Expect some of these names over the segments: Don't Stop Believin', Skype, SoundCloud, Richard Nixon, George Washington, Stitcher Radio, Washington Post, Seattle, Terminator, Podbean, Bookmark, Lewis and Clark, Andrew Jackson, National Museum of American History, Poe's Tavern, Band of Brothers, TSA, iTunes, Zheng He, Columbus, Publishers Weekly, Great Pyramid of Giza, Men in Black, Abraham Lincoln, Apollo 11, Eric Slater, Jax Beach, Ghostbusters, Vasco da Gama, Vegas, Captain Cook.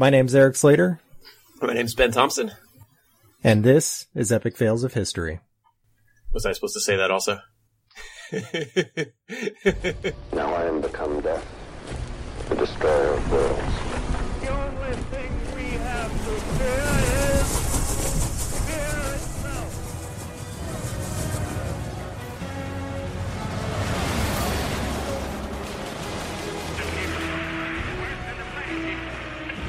My name's Eric Slater. My name's Ben Thompson. And this is Epic Fails of History. Was I supposed to say that also? Now I am become death, the destroyer of worlds. The only thing we have to fear is fear itself.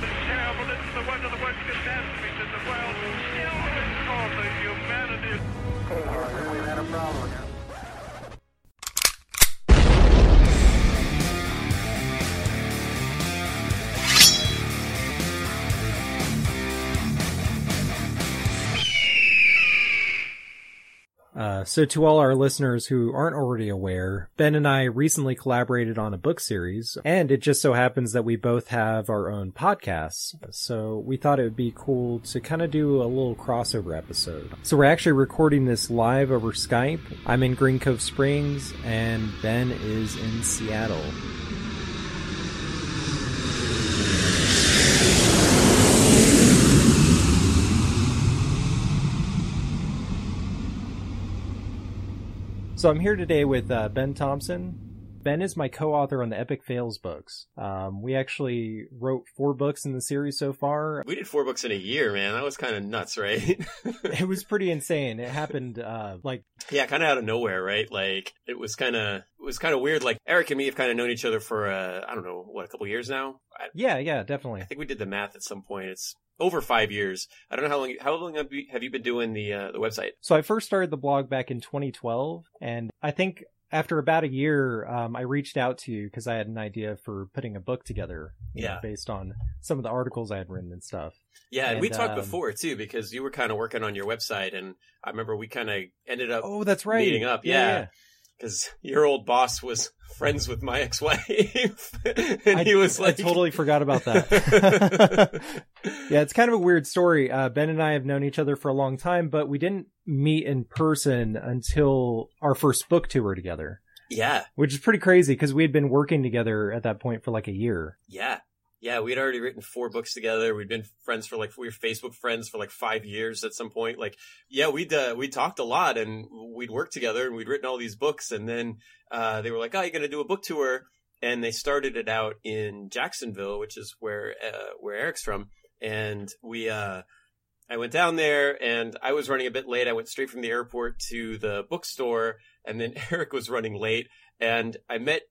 The terribleness, the wonder, the worst catastrophes in the world still call the humanity. We've had a problem now. So to all our listeners who aren't already aware, Ben and I recently collaborated on a book series, and it just so happens that we both have our own podcasts, so we thought it would be cool to kind of do a little crossover episode. So we're actually recording this live over Skype. I'm in Green Cove Springs, and Ben is in Seattle. So I'm here today with Ben Thompson. Ben is my co-author on the Epic Fails books. We actually wrote 4 books in the series so far. We did 4 books in a year, man. That was kind of nuts, right? It was pretty insane. It happened yeah, kind of out of nowhere, right? Like it was kind of weird. Like Eric and me have kind of known each other for I don't know, what, a couple years now? Yeah, definitely. I think we did the math at some point. It's over 5 years. I don't know how long have you been doing the website? So I first started the blog back in 2012, and I think after about a year, I reached out to you because I had an idea for putting a book together, you know, based on some of the articles I had written and stuff. Yeah, and we talked before too, because you were kind of working on your website, and I remember we kind of ended up meeting up. Yeah. Because your old boss was friends with my ex-wife, and he was like... I totally forgot about that. Yeah, it's kind of a weird story. Ben and I have known each other for a long time, but we didn't meet in person until our first book tour together. Yeah. Which is pretty crazy, because we had been working together at that point for like a year. Yeah. Yeah, we'd already written 4 books together. We'd been friends for we were Facebook friends for 5 years at some point. We talked a lot, and we'd worked together, and we'd written all these books. And then they were like, "Oh, you're going to do a book tour," and they started it out in Jacksonville, which is where Eric's from. And I went down there, and I was running a bit late. I went straight from the airport to the bookstore, and then Eric was running late, and I met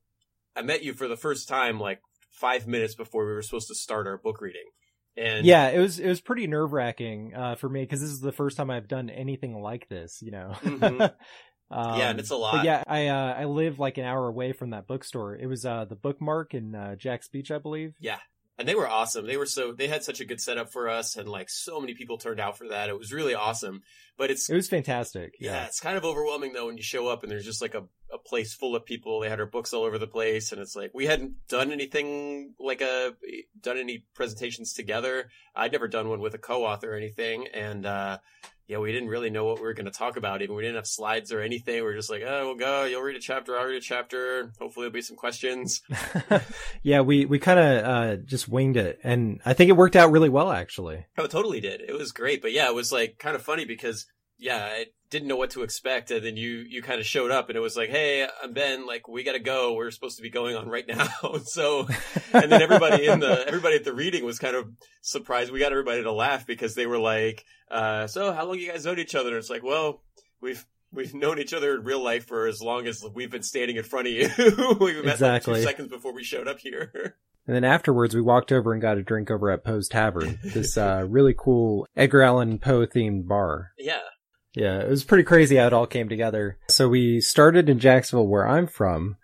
you for the first time 5 minutes before we were supposed to start our book reading. And yeah, it was pretty nerve-wracking for me, because this is the first time I've done anything like this, you know. Mm-hmm. Yeah, and it's a lot. Yeah, I live an hour away from that bookstore. It was the Bookmark in Jax Beach, I believe. Yeah, and they were awesome. They had such a good setup for us, and so many people turned out for that. It was really awesome. But it was fantastic. Yeah, it's kind of overwhelming though when you show up and there's just a place full of people. They had our books all over the place, and it's we hadn't done anything done any presentations together. I'd never done one with a co-author or anything, and we didn't really know what we were going to talk about. Even we didn't have slides or anything. We were just we'll go. You'll read a chapter. I'll read a chapter. Hopefully there'll be some questions. Yeah, we kind of just winged it, and I think it worked out really well actually. Oh, it totally did. It was great, but yeah, it was kind of funny because. Yeah, I didn't know what to expect, and then you kind of showed up, and it was "Hey, I'm Ben. We gotta go. We're supposed to be going on right now." So, and then everybody at the reading was kind of surprised. We got everybody to laugh because they were "So, how long you guys known each other?" And it's "Well, we've known each other in real life for as long as we've been standing in front of you. We met exactly 2 seconds before we showed up here." And then afterwards, we walked over and got a drink over at Poe's Tavern, this really cool Edgar Allan Poe themed bar. Yeah. Yeah, it was pretty crazy how it all came together. So we started in Jacksonville, where I'm from.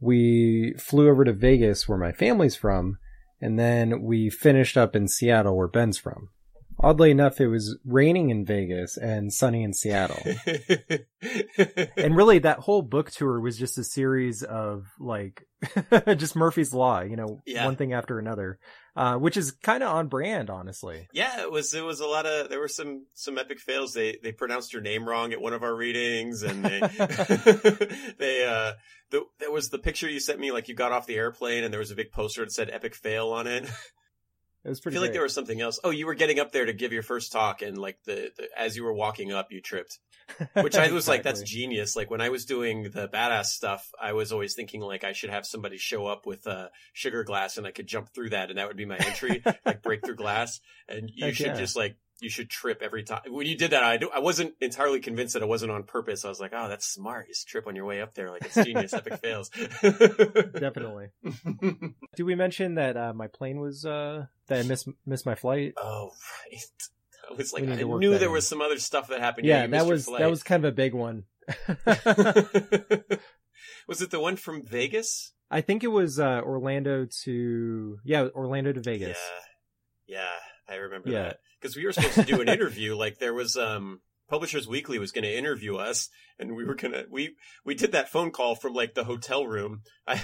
We flew over to Vegas, where my family's from. And then we finished up in Seattle, where Ben's from. Oddly enough, it was raining in Vegas and sunny in Seattle. And really, that whole book tour was just a series of, just Murphy's Law, one thing after another, which is kind of on brand, honestly. Yeah, it was a lot of, there were some epic fails. They pronounced your name wrong at one of our readings, and they, there was the picture you sent me, you got off the airplane, and there was a big poster that said Epic Fail on it. It was pretty. I feel like there was something else. Oh, you were getting up there to give your first talk, and like the as you were walking up, you tripped, which I was exactly. Like, that's genius. Like when I was doing the badass stuff, I was always thinking like I should have somebody show up with a sugar glass, and I could jump through that, and that would be my entry, like break through glass. And you should just like. You should trip every time. When you did that, I wasn't entirely convinced that it wasn't on purpose. I was like, oh, that's smart. You just trip on your way up there. Like, it's genius. Epic fails. Definitely. Did we mention that my plane was, that I missed my flight? Oh, right. I was like, I knew there was some other stuff that happened. Yeah, that was kind of a big one. Was it the one from Vegas? I think it was Orlando to Vegas. Yeah. I remember that because we were supposed to do an interview. Like there was Publishers Weekly was going to interview us, and we were going to we did that phone call from like the hotel room. I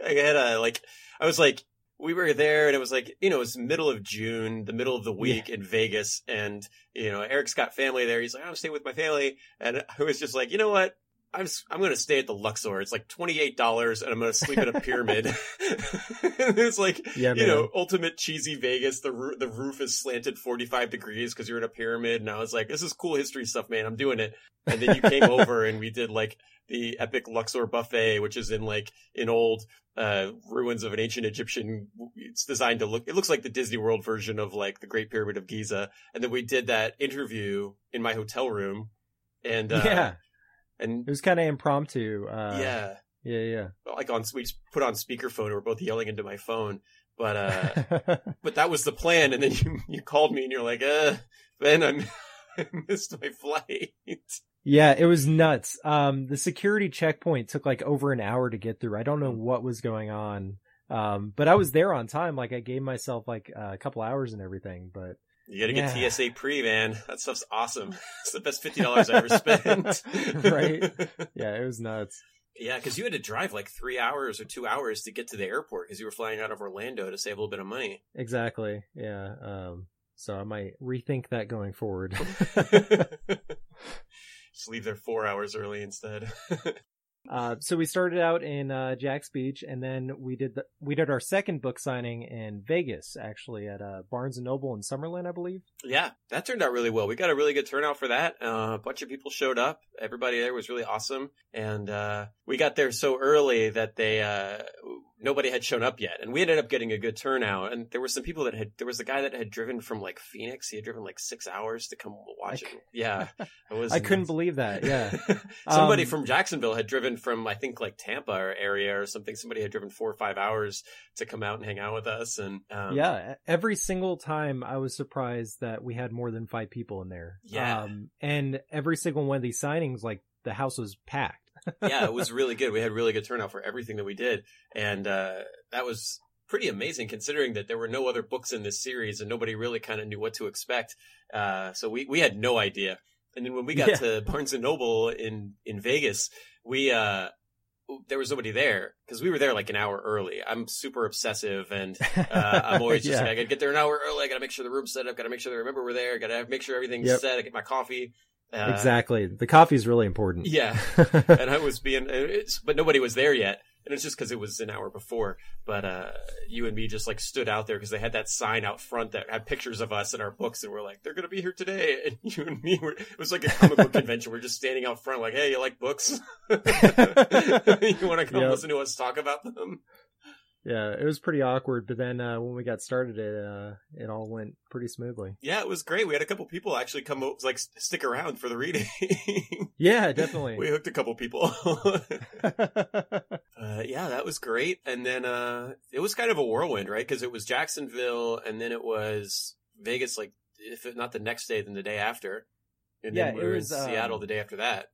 had a like I was like we were there, and it was like, you know, it's middle of June, the middle of the week in Vegas, and you know Eric's got family there. He's like, I'm staying with my family, and I was just like, you know what. I'm going to stay at the Luxor. It's like $28 and I'm going to sleep in a pyramid. It's like, you know, ultimate cheesy Vegas. The roof is slanted 45 degrees because you're in a pyramid. And I was like, this is cool history stuff, man. I'm doing it. And then you came over and we did like the epic Luxor buffet, which is in like an old ruins of an ancient Egyptian. It's designed to look, it looks like the Disney World version of like the Great Pyramid of Giza. And then we did that interview in my hotel room. And And it was kind of impromptu. Yeah. Like we just put on speakerphone. We were both yelling into my phone, but but that was the plan. And then you called me and you're like, Ben, I missed my flight. Yeah, it was nuts. The security checkpoint took like over an hour to get through. I don't know what was going on, but I was there on time. Like I gave myself like a couple hours and everything, but. You got to get TSA pre, man. That stuff's awesome. It's the best $50 I ever spent. Right? Yeah, it was nuts. Yeah, because you had to drive like 3 hours or 2 hours to get to the airport because you were flying out of Orlando to save a little bit of money. Exactly. Yeah. So I might rethink that going forward. Just leave there 4 hours early instead. So we started out in Jax Beach, and then we did our second book signing in Vegas, actually at Barnes & Noble in Summerlin, I believe. Yeah, that turned out really well. We got a really good turnout for that. A bunch of people showed up. Everybody there was really awesome, and we got there so early that they nobody had shown up yet, and we ended up getting a good turnout. And there were some people there was a guy that had driven from like Phoenix. He had driven like 6 hours to come watch it. Yeah, I couldn't believe that. Yeah, somebody from Jacksonville had driven from I think like Tampa or area or something. Somebody had driven 4 or 5 hours to come out and hang out with us, and every single time I was surprised that we had more than 5 people in there. And every single one of these signings, like the house was packed. Yeah, it was really good. We had really good turnout for everything that we did, and that was pretty amazing considering that there were no other books in this series and nobody really kind of knew what to expect, so we had no idea. And then when we got to Barnes & Noble in Vegas, we there was nobody there because we were there like an hour early. I'm super obsessive, and I'm always just like, I got to get there an hour early. I got to make sure the room's set up. Got to make sure they remember we're there. Got to make sure everything's set. I get my coffee. Exactly. The coffee's really important. Yeah. And I was but nobody was there yet. And it's just because it was an hour before. But you and me just like stood out there because they had that sign out front that had pictures of us and our books. And we're like, they're going to be here today. And you and me, it was like a comic book convention. We're just standing out front like, hey, you like books? You want to come listen to us talk about them? Yeah, it was pretty awkward, but then when we got started, it all went pretty smoothly. Yeah, it was great. We had a couple people actually come up, like stick around for the reading. Yeah, definitely. We hooked a couple people. Yeah, that was great. And then it was kind of a whirlwind, right? Because it was Jacksonville, and then it was Vegas. Like, if not the next day, then the day after. And then we were in Seattle the day after that.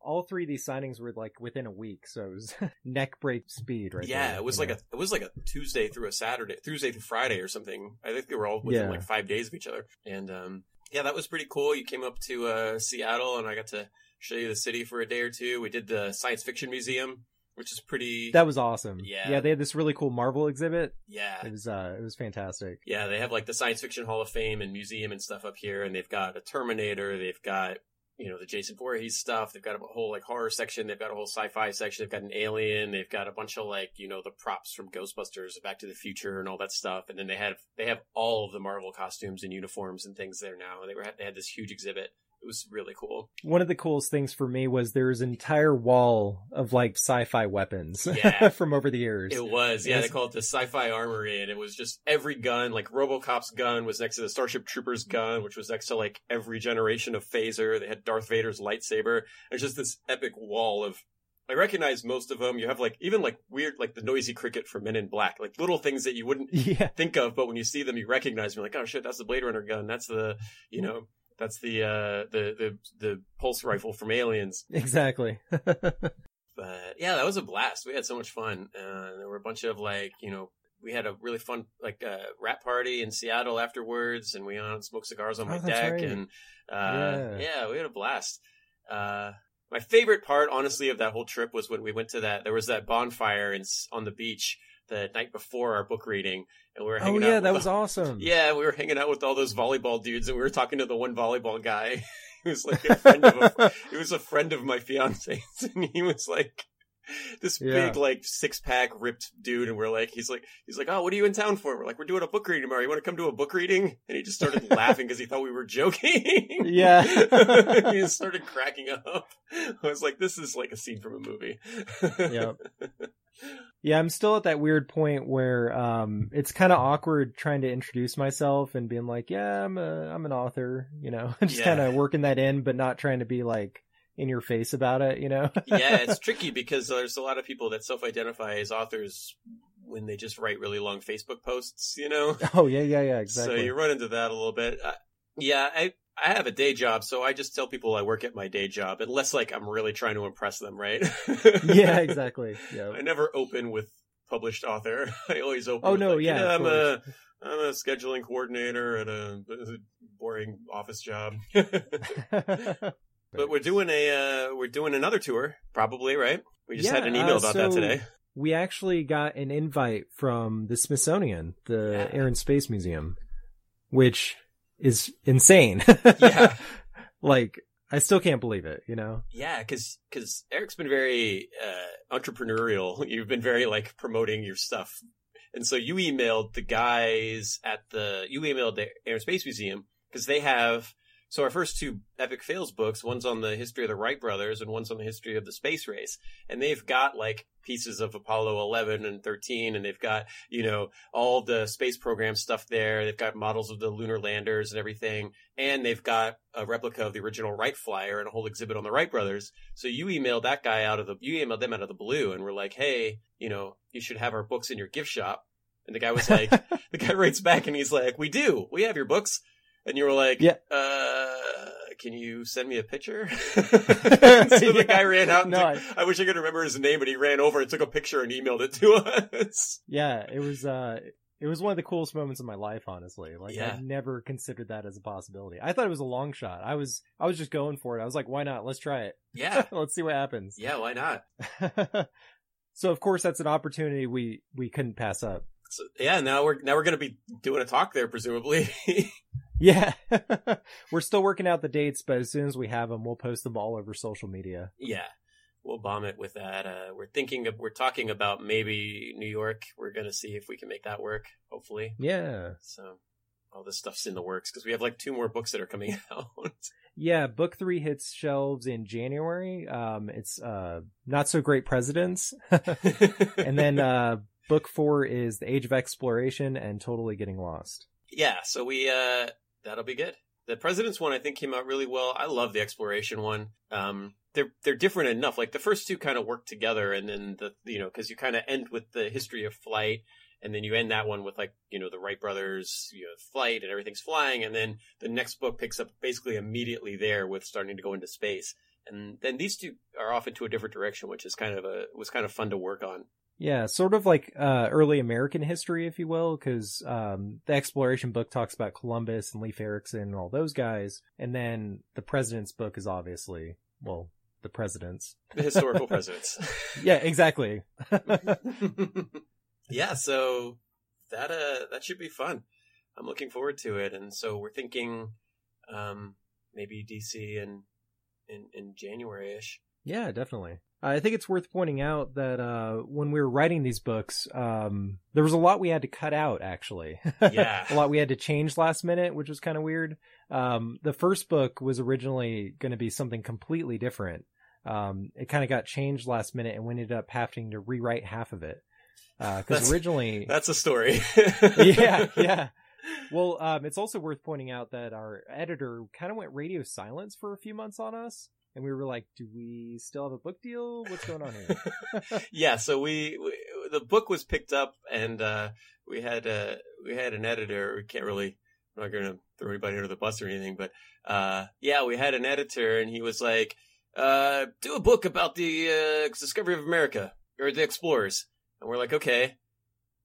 All three of these signings were like within a week, so it was neck break speed, right? Yeah, there, it was like a Tuesday through a Saturday, Tuesday through Friday or something. I think they were all within like 5 days of each other, and that was pretty cool. You came up to Seattle, and I got to show you the city for a day or two. We did the Science Fiction Museum, which is pretty. That was awesome. Yeah, they had this really cool Marvel exhibit. Yeah, it was fantastic. Yeah, they have like the Science Fiction Hall of Fame and museum and stuff up here, and they've got a Terminator. They've got you know, the Jason Voorhees stuff. They've got a whole like horror section. They've got a whole sci-fi section. They've got an alien. They've got a bunch of like, you know, the props from Ghostbusters, Back to the Future and all that stuff. And then they have all of the Marvel costumes and uniforms and things there now. And they had this huge exhibit. It was really cool. One of the coolest things for me was there was an entire wall of like sci-fi weapons from over the years. It was. Yeah, they called it the sci-fi armory. And it was just every gun, like RoboCop's gun was next to the Starship Trooper's gun, which was next to like every generation of phaser. They had Darth Vader's lightsaber. There's just this epic wall of, I recognize most of them. You have like even like weird, like the noisy cricket from Men in Black, like little things that you wouldn't think of. But when you see them, you recognize them. You're like, oh, shit, that's the Blade Runner gun. That's the, you know. That's the pulse rifle from Aliens. Exactly. But yeah, that was a blast. We had so much fun. There were a bunch of like, you know, we had a really fun like rap party in Seattle afterwards, and we smoked cigars on my deck, right. And we had a blast. My favorite part, honestly, of that whole trip was when we went to that. There was that bonfire on the beach the night before our book reading, and we were hanging out. Oh yeah, that was awesome. Yeah, we were hanging out with all those volleyball dudes, and we were talking to the one volleyball guy. He was like he was a friend of my fiance's, and he was like this big like six-pack ripped dude, and we're like he's like, oh, what are you in town for? And we're like, we're doing a book reading tomorrow. You want to come to a book reading? And he just started laughing because he thought we were joking. Yeah. He just started cracking up. I was like, this is like a scene from a movie. Yeah. Yeah, I'm still at that weird point where it's kind of awkward trying to introduce myself and being like, yeah, I'm an author, you know, just kind of working that in, but not trying to be like in your face about it, you know? Yeah, it's tricky because there's a lot of people that self-identify as authors when they just write really long Facebook posts, you know? Oh, yeah, exactly. So you run into that a little bit. I have a day job, so I just tell people I work at my day job, unless like I'm really trying to impress them, right? Yeah, exactly. Yep. I never open with published author. I always open I'm a scheduling coordinator at a boring office job. But we're doing another tour, probably, right? We just had an email about that today. We actually got an invite from the Smithsonian, the Air and Space Museum, which is insane. Yeah. Like, I still can't believe it, you know? Yeah, because Eric's been very entrepreneurial. You've been very, like, promoting your stuff. And so you emailed the guys you emailed the Air and Space Museum, because they have... So our first two Epic Fails books, one's on the history of the Wright brothers and one's on the history of the space race. And they've got like pieces of Apollo 11 and 13, and they've got, you know, all the space program stuff there. They've got models of the lunar landers and everything. And they've got a replica of the original Wright flyer and a whole exhibit on the Wright brothers. So you emailed them out of the blue and were like, hey, you know, you should have our books in your gift shop. And the guy was like, the guy writes back and he's like, we do. We have your books. And you were like, can you send me a picture? So the guy ran out. I wish I could remember his name, but he ran over and took a picture and emailed it to us. Yeah, it was one of the coolest moments of my life, honestly. Like, I've never considered that as a possibility. I thought it was a long shot. I was just going for it. I was like, why not? Let's try it. Yeah. Let's see what happens. Yeah, why not? So, of course, that's an opportunity we couldn't pass up. So, yeah, now we're going to be doing a talk there, presumably. Yeah, we're still working out the dates, but as soon as we have them, we'll post them all over social media. Yeah, we'll bomb it with that. We're talking about maybe New York. We're going to see if we can make that work, hopefully. Yeah. So all this stuff's in the works because we have like 2 more books that are coming out. Yeah, book 3 hits shelves in January. It's Not So Great Presidents. And then book 4 is The Age of Exploration and Totally Getting Lost. Yeah, so we... That'll be good. The President's one, I think, came out really well. I love the Exploration one. They're different enough. Like, the first 2 kind of work together, and then, because you kind of end with the history of flight, and then you end that one with, like, you know, the Wright brothers, you know, flight, and everything's flying, and then the next book picks up basically immediately there with starting to go into space. And then these 2 are off into a different direction, which is was kind of fun to work on. Yeah, sort of like early American history, if you will, because the Exploration book talks about Columbus and Leif Erikson and all those guys. And then the President's book is obviously, well, the presidents. The historical presidents. Yeah, exactly. Yeah, so that should be fun. I'm looking forward to it. And so we're thinking maybe DC and in January-ish. Yeah, definitely. I think it's worth pointing out that when we were writing these books, there was a lot we had to cut out, actually. Yeah. A lot we had to change last minute, which was kind of weird. The first book was originally going to be something completely different. It kind of got changed last minute, and we ended up having to rewrite half of it. Because originally... That's a story. Yeah. Well, it's also worth pointing out that our editor kind of went radio silence for a few months on us. And we were like, do we still have a book deal? What's going on here? Yeah, so we the book was picked up, and we had an editor. We can't really, I'm not going to throw anybody under the bus or anything, but we had an editor, and he was like, do a book about the discovery of America, or the explorers. And we're like, okay,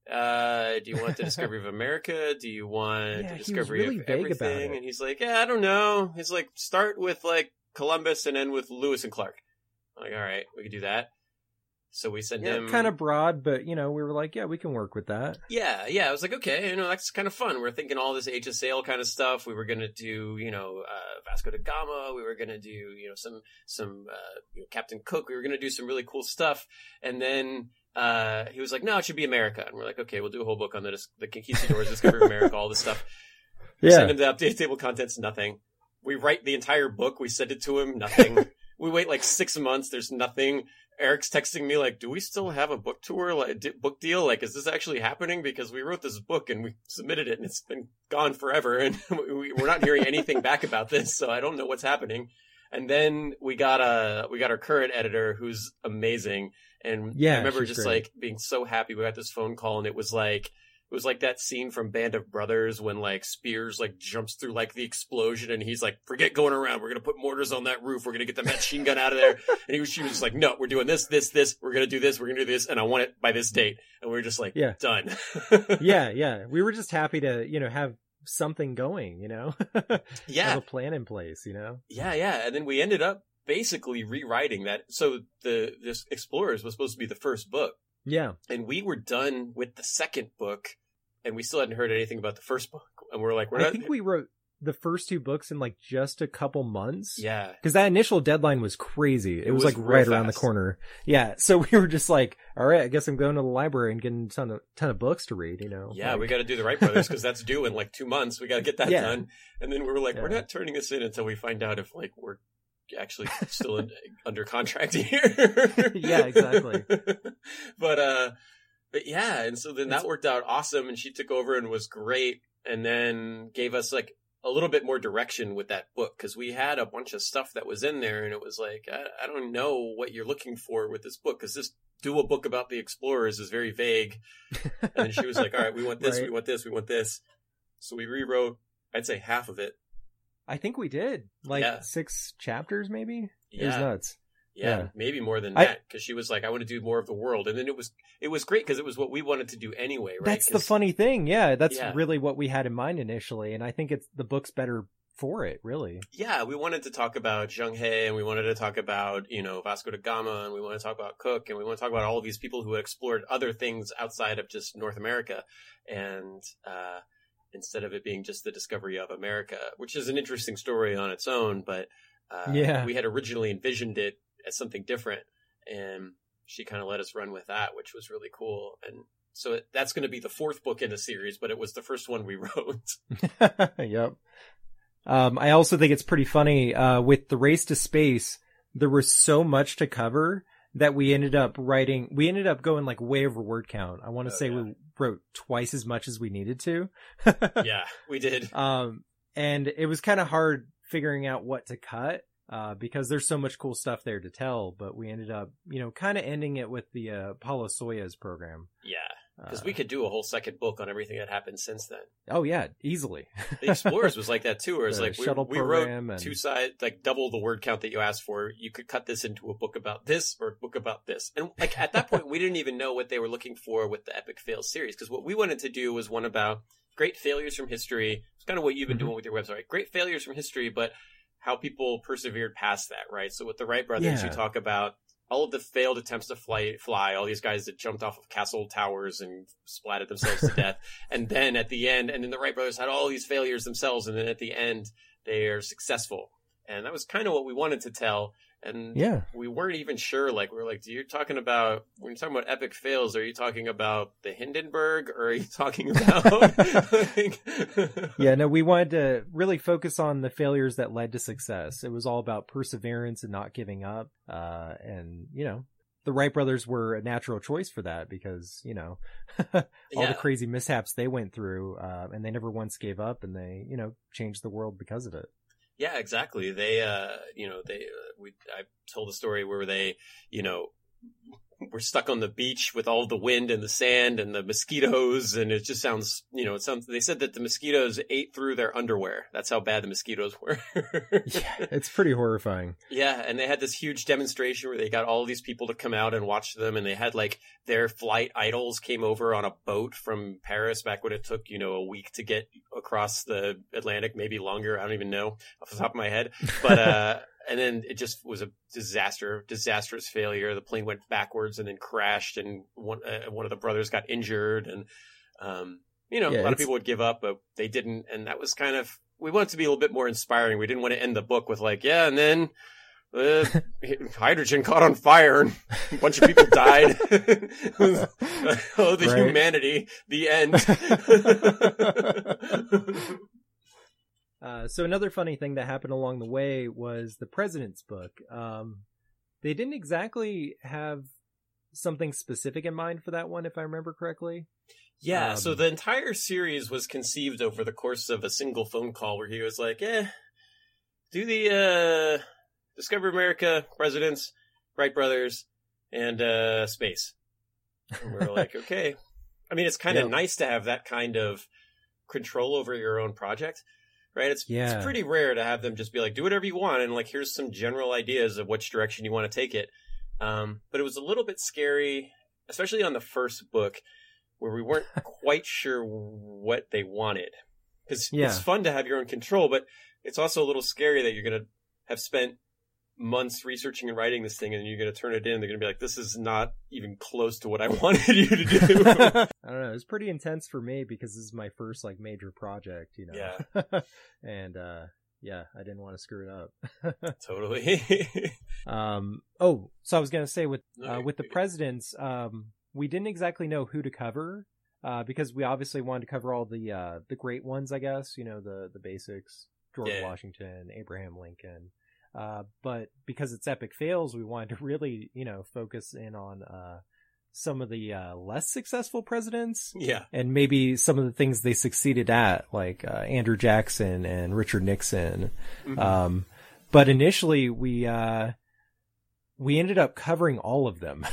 do you want the discovery of America? Do you want the discovery of everything? And he's like, yeah, I don't know. He's like, start with like Columbus and end with Lewis and Clark. I'm like, all right, we can do that. So we sent him kind of broad, but we were like, yeah, we can work with that. Yeah. I was like, okay, that's kind of fun. We're thinking all this HSAL kind of stuff. We were gonna do, Vasco da Gama. We were gonna do, some Captain Cook. We were gonna do some really cool stuff. And then he was like, no, it should be America. And we're like, okay, we'll do a whole book on the Conquistadors, Discovery of America, all this stuff. We send him the update table contents, nothing. We write the entire book. We send it to him. Nothing. We wait like 6 months. There's nothing. Eric's texting me like, do we still have a book tour, book deal? Like, is this actually happening? Because we wrote this book and we submitted it and it's been gone forever. And we're not hearing anything back about this. So I don't know what's happening. And then we got our current editor, who's amazing. And I remember just great. Like being so happy. We got this phone call and it was like that scene from Band of Brothers when like Spears like jumps through like the explosion and he's like, forget going around. We're going to put mortars on that roof. We're going to get the machine gun out of there. And she was just like, no, we're doing this. We're going to do this. We're going to do this. And I want it by this date. And we were just like, done. Yeah. We were just happy to, have something going, have a plan in place, Yeah. And then we ended up basically rewriting that. So this Explorers was supposed to be the first book. Yeah. And we were done with the second book. And we still hadn't heard anything about the first book. And we're like, I think we wrote the first two books in like just a couple months. Yeah. Because that initial deadline was crazy. It was like right around the corner. Yeah. So we were just like, all right, I guess I'm going to the library and getting a ton of books to read, Yeah. Like... We got to do the Wright Brothers because that's due in like 2 months. We got to get that done. And then we were like, we're not turning this in until we find out if like we're actually still under contract here. Yeah, exactly. But yeah, and so then that worked out awesome, and she took over and was great, and then gave us like a little bit more direction with that book, because we had a bunch of stuff that was in there, and it was like, I don't know what you're looking for with this book, because this dual book about the explorers is very vague. And then she was like, all right, we want this, right. We want this, we want this. So we rewrote, I'd say half of it. I think we did, like 6 chapters, maybe. Yeah. It was nuts. Yeah, maybe more than that, because she was like, I want to do more of the world. And then it was great because it was what we wanted to do anyway, right? That's the funny thing. Yeah, that's really what we had in mind initially. And I think the book's better for it, really. Yeah, we wanted to talk about Zheng He, and we wanted to talk about, Vasco da Gama, and we want to talk about Cook, and we want to talk about all of these people who explored other things outside of just North America. And instead of it being just the discovery of America, which is an interesting story on its own, but we had originally envisioned it as something different, and she kind of let us run with that, which was really cool. And so that's going to be the 4th book in the series, but it was the first one we wrote. Yep. I also think it's pretty funny, with the race to space, there was so much to cover that we ended up going like way over word count. I want to say we wrote twice as much as we needed to. Yeah, we did. And it was kind of hard figuring out what to cut. Because there's so much cool stuff there to tell, but we ended up, kind of ending it with the Paulo Soya's program. Yeah, because we could do a whole second book on everything that happened since then. Oh, yeah, easily. The Explorers was like that, too, where it's like we wrote two sides, like double the word count that you asked for. You could cut this into a book about this or a book about this. And like at that point, we didn't even know what they were looking for with the Epic Fails series, because what we wanted to do was one about great failures from history. It's kind of what you've been doing with your website, great failures from history, but how people persevered past that, right? So with the Wright Brothers, you talk about all of the failed attempts to fly, all these guys that jumped off of castle towers and splatted themselves to death. And then at the end, the Wright Brothers had all these failures themselves. And then at the end, they're successful. And that was kind of what we wanted to tell. And yeah, we weren't even sure. Like, we were like, you're talking about, when you're talking about epic fails, are you talking about the Hindenburg, or are you talking about? Yeah, no, we wanted to really focus on the failures that led to success. It was all about perseverance and not giving up. And, you know, the Wright brothers were a natural choice for that because, you know, all the crazy mishaps they went through, and they never once gave up, and they, you know, changed the world because of it. Yeah, exactly. They, you know, they, I told a story where they, you know, were stuck on the beach with all the wind and the sand and the mosquitoes. And it just sounds, you know, it sounds, they said that the mosquitoes ate through their underwear. That's how bad the mosquitoes were. Yeah, it's pretty horrifying. Yeah. And they had this huge demonstration where they got all these people to come out and watch them. And they had like their flight idols came over on a boat from Paris back when it took, you know, a week to get across the Atlantic, maybe longer. I don't even know off the top of my head. But, and then it just was a disastrous failure. The plane went backwards and then crashed, and one of the brothers got injured. And, you know, a lot of people would give up, but they didn't. And that was kind of, we wanted to be a little bit more inspiring. We didn't want to end the book with like, yeah, and then hydrogen caught on fire and a bunch of people died. Oh, the humanity, the end. So another funny thing that happened along the way was the president's book. They didn't exactly have something specific in mind for that one, if I remember correctly. Yeah. So the entire series was conceived over the course of a single phone call where he was like, do the, Discover America, presidents, Wright brothers, and, space. And we were like, okay. I mean, it's kind of nice to have that kind of control over your own project. Right. It's pretty rare to have them just be like, do whatever you want. And like, here's some general ideas of which direction you want to take it. But it was a little bit scary, especially on the first book, where we weren't quite sure what they wanted. Because it's fun to have your own control, but it's also a little scary that you're going to have spent months researching and writing this thing, and you're going to turn it in, and they're going to be like, this is not even close to what I wanted you to do. I don't know. It was pretty intense for me because this is my first like major project, you know? Yeah. And, I didn't want to screw it up. Totally. So I was going to say with the presidents, we didn't exactly know who to cover, because we obviously wanted to cover all the great ones, I guess, you know, the basics, George Washington, Abraham Lincoln. But because it's epic fails, we wanted to really, you know, focus in on some of the less successful presidents. Yeah. And maybe some of the things they succeeded at, like Andrew Jackson and Richard Nixon. Mm-hmm. But initially we ended up covering all of them.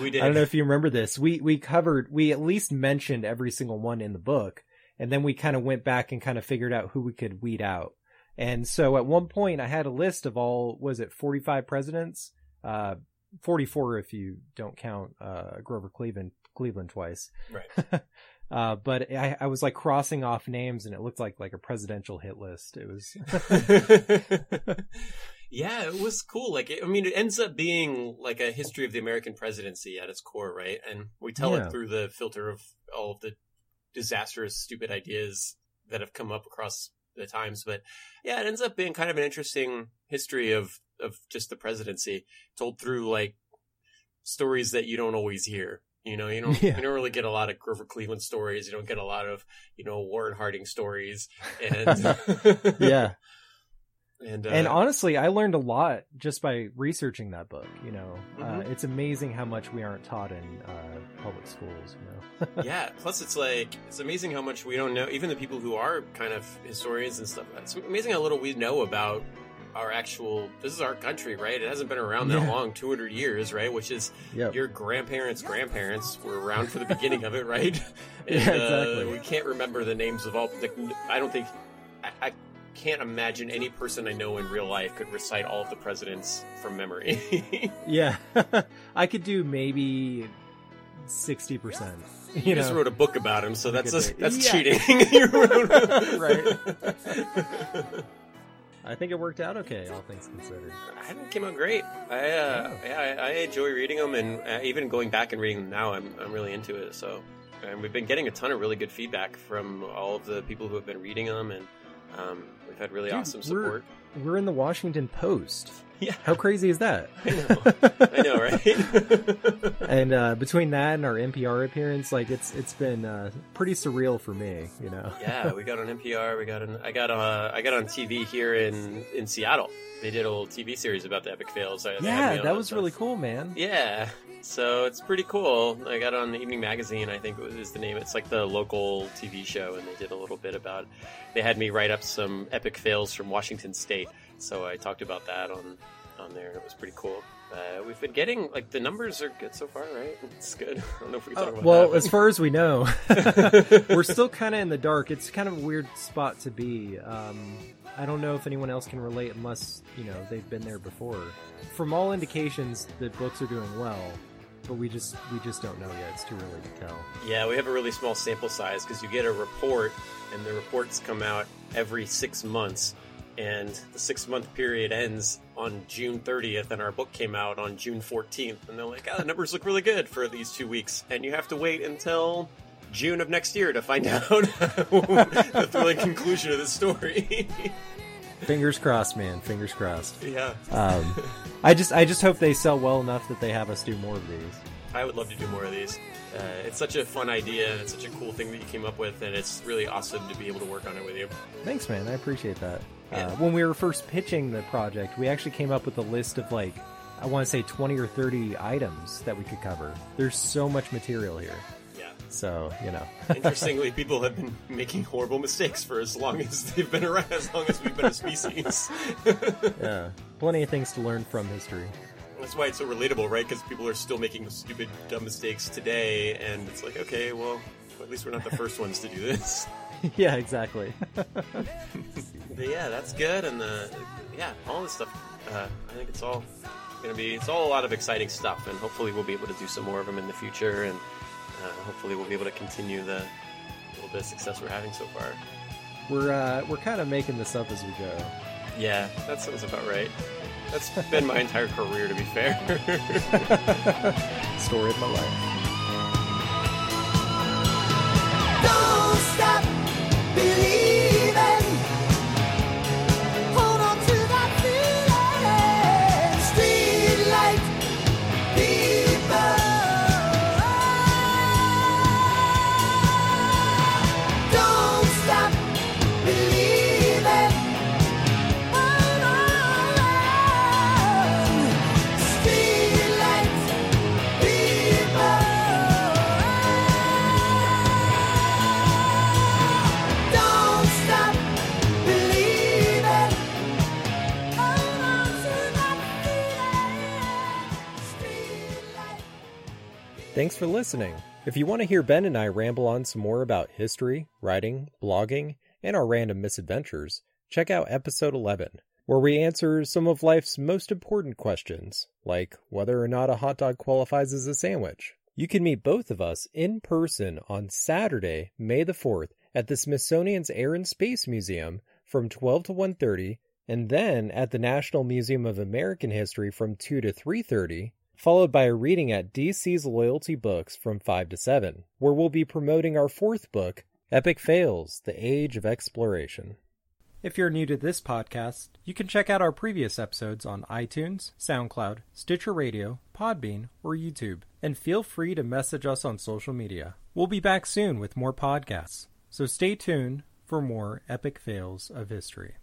We did. I don't know if you remember this. We at least mentioned every single one in the book. And then we kind of went back and kind of figured out who we could weed out. And so at one point I had a list of 45 presidents, 44 if you don't count, Grover Cleveland twice. Right. But I was like crossing off names, and it looked like a presidential hit list. It was. Yeah, it was cool. Like, it ends up being like a history of the American presidency at its core. Right. And we tell it through the filter of all of the disastrous, stupid ideas that have come up across the times. But yeah, it ends up being kind of an interesting history of just the presidency told through like stories that you don't always hear, you know, you don't really get a lot of Grover Cleveland stories. You don't get a lot of, you know, Warren Harding stories. And yeah. And honestly, I learned a lot just by researching that book. You know, it's amazing how much we aren't taught in public schools. You know. Yeah. Plus, it's amazing how much we don't know. Even the people who are kind of historians and stuff. It's amazing how little we know about our actual. This is our country, right? It hasn't been around that long, 200 years, right? Which is your grandparents' grandparents were around for the beginning of it, right? And, exactly. We can't remember the names of all. I don't think. I can't imagine any person I know in real life could recite all of the presidents from memory. Yeah. I could do maybe 60%. You just wrote a book about him, so that's cheating. Right. I think it worked out okay, all things considered. I think it came out great. I enjoy reading them, and even going back and reading them now, I'm really into it. So, and we've been getting a ton of really good feedback from all of the people who have been reading them, and We've had really awesome support. We're in the Washington Post. Yeah. How crazy is that? I know. I know, right? And between that and our NPR appearance, like it's been pretty surreal for me, you know. Yeah, we got on NPR. I got on TV here in Seattle. They did a little TV series about the Epic Fails. Yeah, that was really cool, man. Yeah. So it's pretty cool. I got on the Evening Magazine, I think is the name. It's like the local TV show, and they did a little bit about it. They had me write up some epic fails from Washington State. So I talked about that on there, and it was pretty cool. We've been getting, like, the numbers are good so far, right? It's good. I don't know if we can talk about that. Well, as far as we know, we're still kind of in the dark. It's kind of a weird spot to be. I don't know if anyone else can relate unless, you know, they've been there before. From all indications, the books are doing well, but we just don't know yet. It's too early to tell. Yeah, we have a really small sample size because you get a report, and the reports come out every 6 months. And the 6 month period ends on June 30th, and our book came out on June 14th. And they're like, the numbers look really good for these 2 weeks. And you have to wait until June of next year to find out the thrilling conclusion of the story. Fingers crossed, man. Fingers crossed. Yeah. I just hope they sell well enough that they have us do more of these. I would love to do more of these. It's such a fun idea, and it's such a cool thing that you came up with, and it's really awesome to be able to work on it with you. Thanks, man. I appreciate that. Yeah. When we were first pitching the project, we actually came up with a list of, like, I want to say 20 or 30 items that we could cover. There's so much material here. Yeah. So, you know. Interestingly, people have been making horrible mistakes for as long as they've been around, as long as we've been a species. Yeah. Plenty of things to learn from history. That's why it's so relatable, right? Because people are still making stupid, dumb mistakes today, and it's like, okay, well, at least we're not the first ones to do this. Yeah, exactly. But yeah, that's good, and all this stuff. I think it's all gonna be. It's all a lot of exciting stuff, and hopefully we'll be able to do some more of them in the future, and hopefully we'll be able to continue the little bit of success we're having so far. We're kind of making this up as we go. Yeah, that sounds about right. That's been my entire career, to be fair. Story of my life. Don't stop believing. Hold on to that feeling. Streetlight people. Don't stop believing. Hold on. Streetlight people. Don't stop believing. Hold on to that feeling. Streetlight. Thanks for listening. If you want to hear Ben and I ramble on some more about history, writing, blogging, and our random misadventures, check out episode 11, where we answer some of life's most important questions, like whether or not a hot dog qualifies as a sandwich. You can meet both of us in person on Saturday, May the 4th, at the Smithsonian's Air and Space Museum from 12 to 1:30, and then at the National Museum of American History from 2 to 3:30, followed by a reading at DC's Loyalty Books from 5 to 7, where we'll be promoting our fourth book, Epic Fails: The Age of Exploration. If you're new to this podcast, you can check out our previous episodes on iTunes, SoundCloud, Stitcher Radio, Podbean, or YouTube, and feel free to message us on social media. We'll be back soon with more podcasts, so stay tuned for more Epic Fails of History.